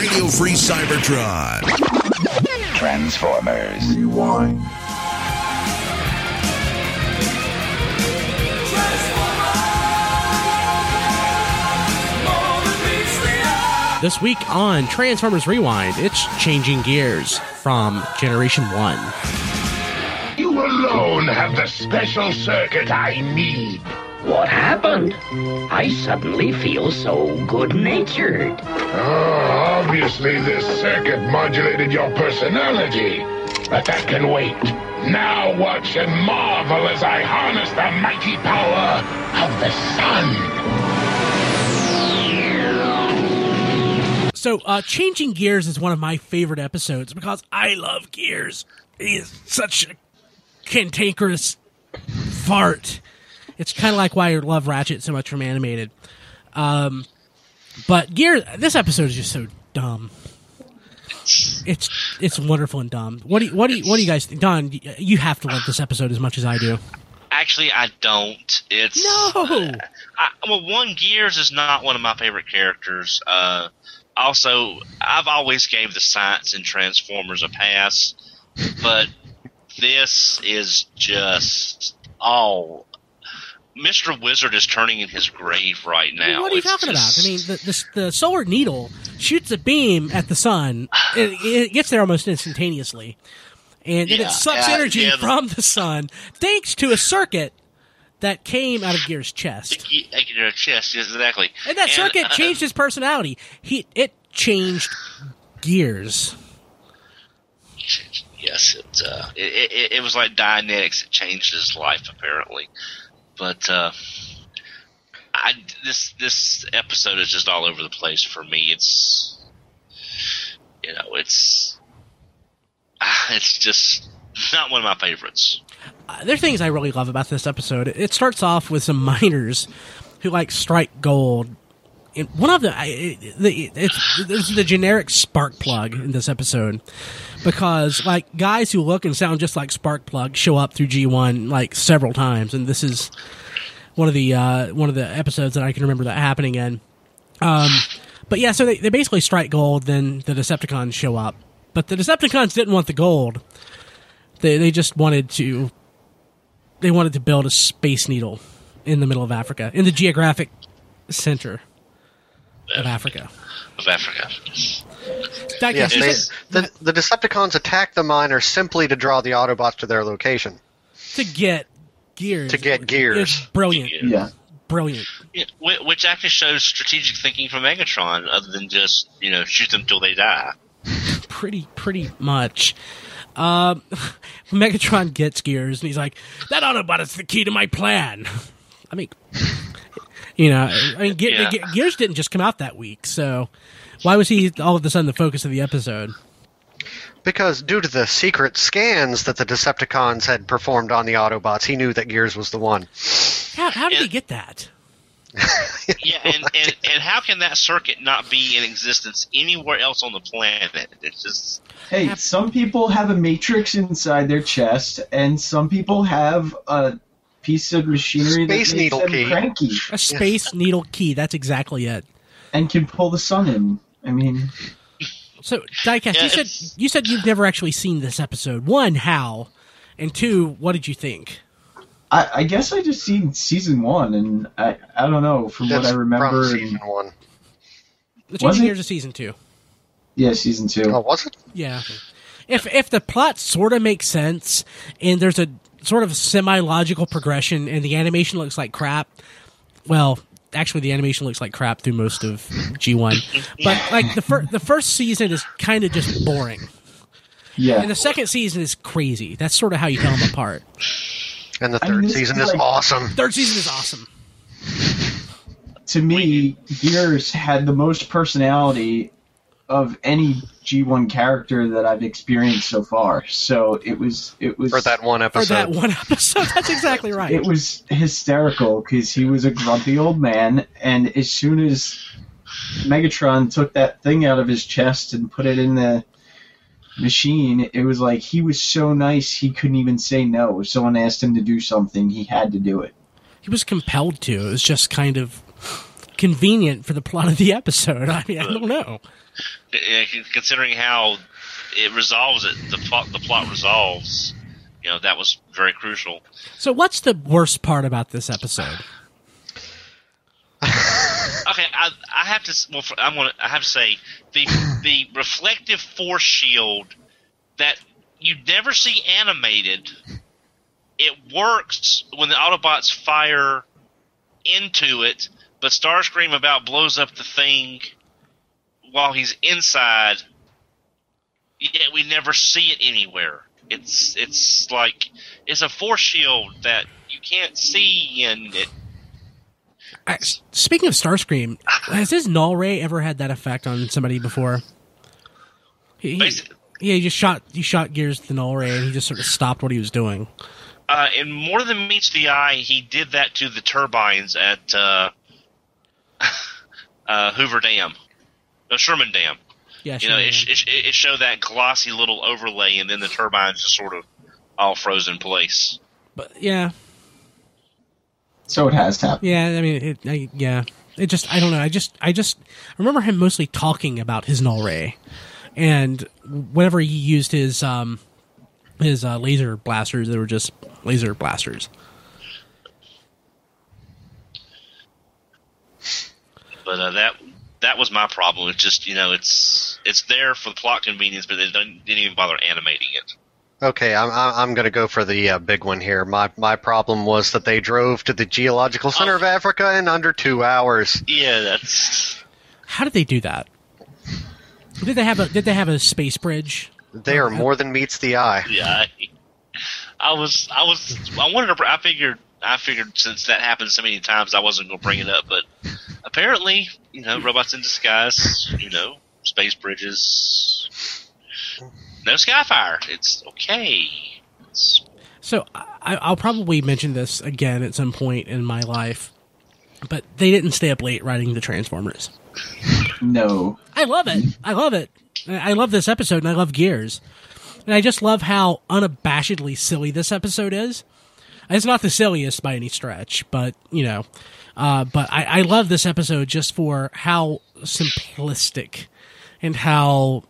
Radio Free Cybertron. Transformers Rewind. This week on Transformers Rewind, it's Changing Gears from Generation One. You alone have the special circuit I need. What happened? I suddenly feel so good-natured. Oh, obviously this circuit modulated your personality. But that can wait. Now watch and marvel as I harness the mighty power of the sun. So, Changing Gears is one of my favorite episodes because I love Gears. He is such a cantankerous fart. It's kind of like why I love Ratchet so much from Animated. But Gears, this episode is just so dumb. It's wonderful and dumb. What do you guys think? Don, you have to love this episode as much as I do. Actually, I don't. It's no. Well, Gears is not one of my favorite characters. Also, I've always gave the science in Transformers a pass, but this is just all... Mr. Wizard is turning in his grave right now. What are you talking about? I mean, the solar needle shoots a beam at the sun. It gets there almost instantaneously, and it sucks energy from the sun, thanks to a circuit that came out of Gear's chest. Gear's chest, exactly. And that circuit changed his personality. It changed Gears. Yes, it was like Dianetics. It changed his life, apparently. But this episode is just all over the place for me. It's just not one of my favorites. There are things I really love about this episode. It starts off with some miners who strike gold. And one of them, there's the generic spark plug in this episode because guys who look and sound just like spark plug show up through G1 several times, and this is one of the episodes that I can remember that happening in. But yeah, so they basically strike gold, then the Decepticons show up, but the Decepticons didn't want the gold. They just wanted to build a space needle in the middle of Africa, in the geographic center of Africa. Yes, the Decepticons attack the miners simply to draw the Autobots to their location. To get Gears. It's brilliant. Yeah. Brilliant. Yeah, which actually shows strategic thinking from Megatron, other than just shoot them till they die. Pretty much. Megatron gets Gears, and he's like, that Autobot is the key to my plan. I mean, Gears didn't just come out that week, so why was he all of a sudden the focus of the episode? Because due to the secret scans that the Decepticons had performed on the Autobots, he knew that Gears was the one. How did he get that? and how can that circuit not be in existence anywhere else on the planet? It's just... Hey, some people have a matrix inside their chest, and some people have a piece of machinery space that makes them key. Cranky. A space needle key, that's exactly it. And can pull the sun in. I mean... So, Diecast, you said you've never actually seen this episode. One, how? And two, what did you think? I guess I just seen season one, and I don't know from that's what I remember. From season one. Changing Gears of season two. Yeah, season two. Oh, was it? Yeah. If the plot sort of makes sense, and there's a sort of semi-logical progression, and the animation looks like crap, well, actually the animation looks like crap through most of G1. But the first season is kind of just boring. Yeah. And the second season is crazy. That's sort of how you tell them apart. And the third season is awesome. Third season is awesome. To me, Gears had the most personality of any G1 character that I've experienced so far. So it was for that one episode. That's exactly right. It was hysterical because he was a grumpy old man, and as soon as Megatron took that thing out of his chest and put it in the machine, it was he was so nice he couldn't even say no. If someone asked him to do something, he had to do it. He was compelled to. It was just kind of convenient for the plot of the episode. I mean, I don't know. Considering how it resolves it, the plot resolves. You know, that was very crucial. So, what's the worst part about this episode? Okay, I have to. Well, I have to say the reflective force shield that you never see animated. It works when the Autobots fire into it, but Starscream about blows up the thing while he's inside. Yet we never see it anywhere. It's like it's a force shield that you can't see in it. Speaking of Starscream, has his Null Ray ever had that effect on somebody before? He shot Gears with the Null Ray, and he just sort of stopped what he was doing. In More Than Meets the Eye, he did that to the turbines at Sherman Dam. Yeah, Sherman Dam. It showed that glossy little overlay, and then the turbines just sort of all froze in place. But yeah. So it has happened. Yeah, I mean, I don't know. I just remember him mostly talking about his Null Ray, and whenever he used his laser blasters, they were just laser blasters. But that was my problem. It's just, you know, it's there for the plot convenience, but they didn't even bother animating it. Okay, I'm going to go for the big one here. My problem was that they drove to the geological center of Africa in under 2 hours. Yeah, that's. How did they do that? Did they have a space bridge? They are more than meets the eye. Yeah, I figured since that happened so many times, I wasn't going to bring it up. But apparently, you know, robots in disguise. You know, space bridges. No Skyfire. It's okay. So I'll probably mention this again at some point in my life, but they didn't stay up late writing the Transformers. No. I love it. I love this episode, and I love Gears. And I just love how unabashedly silly this episode is. It's not the silliest by any stretch, but, you know. But I love this episode just for how simplistic and how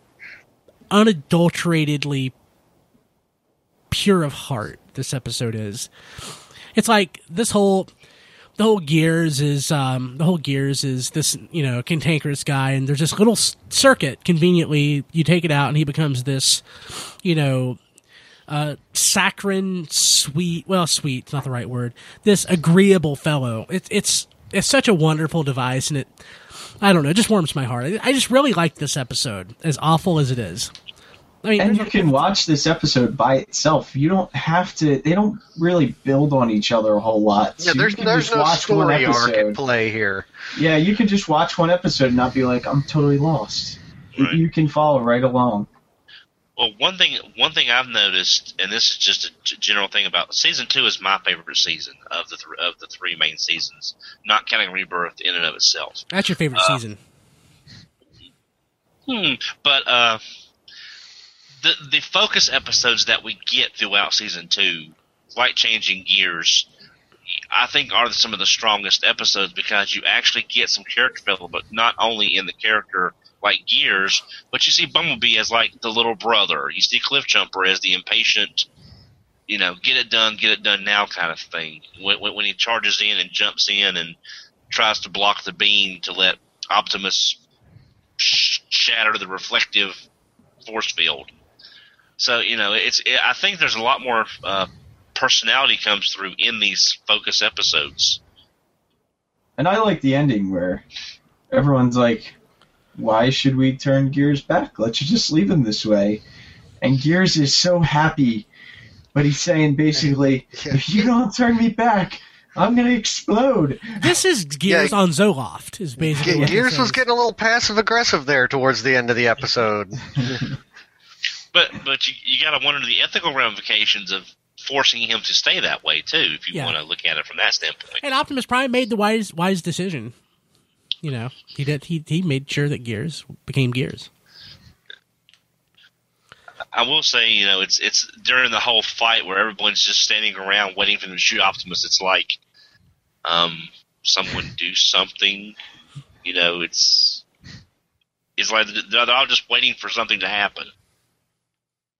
unadulteratedly pure of heart this episode is. It's like the whole Gears is this, you know, cantankerous guy, and there's this little circuit. Conveniently, you take it out, and he becomes this, you know, saccharine, sweet. Well, sweet's not the right word. This agreeable fellow. It's such a wonderful device, and it. I don't know. It just warms my heart. I just really like this episode, as awful as it is. I mean, and you can watch this episode by itself. You don't have to. They don't really build on each other a whole lot. So yeah, there's no story arc at play here. Yeah, you can just watch one episode and not be like, I'm totally lost. Right. You can follow right along. Well, one thing I've noticed, and this is just a general thing about season 2, is my favorite season of the three main seasons, not counting Rebirth in and of itself. That's your favorite season. But the focus episodes that we get throughout season 2, like Changing Gears, I think are some of the strongest episodes because you actually get some character development, not only in the character like Gears, but you see Bumblebee as like the little brother. You see Cliffjumper as the impatient, you know, get it done now kind of thing. When he charges in and jumps in and tries to block the beam to let Optimus shatter the reflective force field. So, you know, I think there's a lot more personality comes through in these focus episodes. And I like the ending where everyone's like, why should we turn Gears back? Let's just leave him this way. And Gears is so happy, but he's saying basically, if you don't turn me back, I'm going to explode. This is Gears on Zoloft, is basically what Gears was getting a little passive-aggressive there towards the end of the episode. But you got to wonder the ethical ramifications of forcing him to stay that way, too, if you want to look at it from that standpoint. And Optimus Prime made the wise decision. You know, he did. He made sure that Gears became Gears. I will say, you know, it's during the whole fight where everyone's just standing around waiting for them to shoot Optimus. It's like, someone do something. You know, it's like I'm just waiting for something to happen.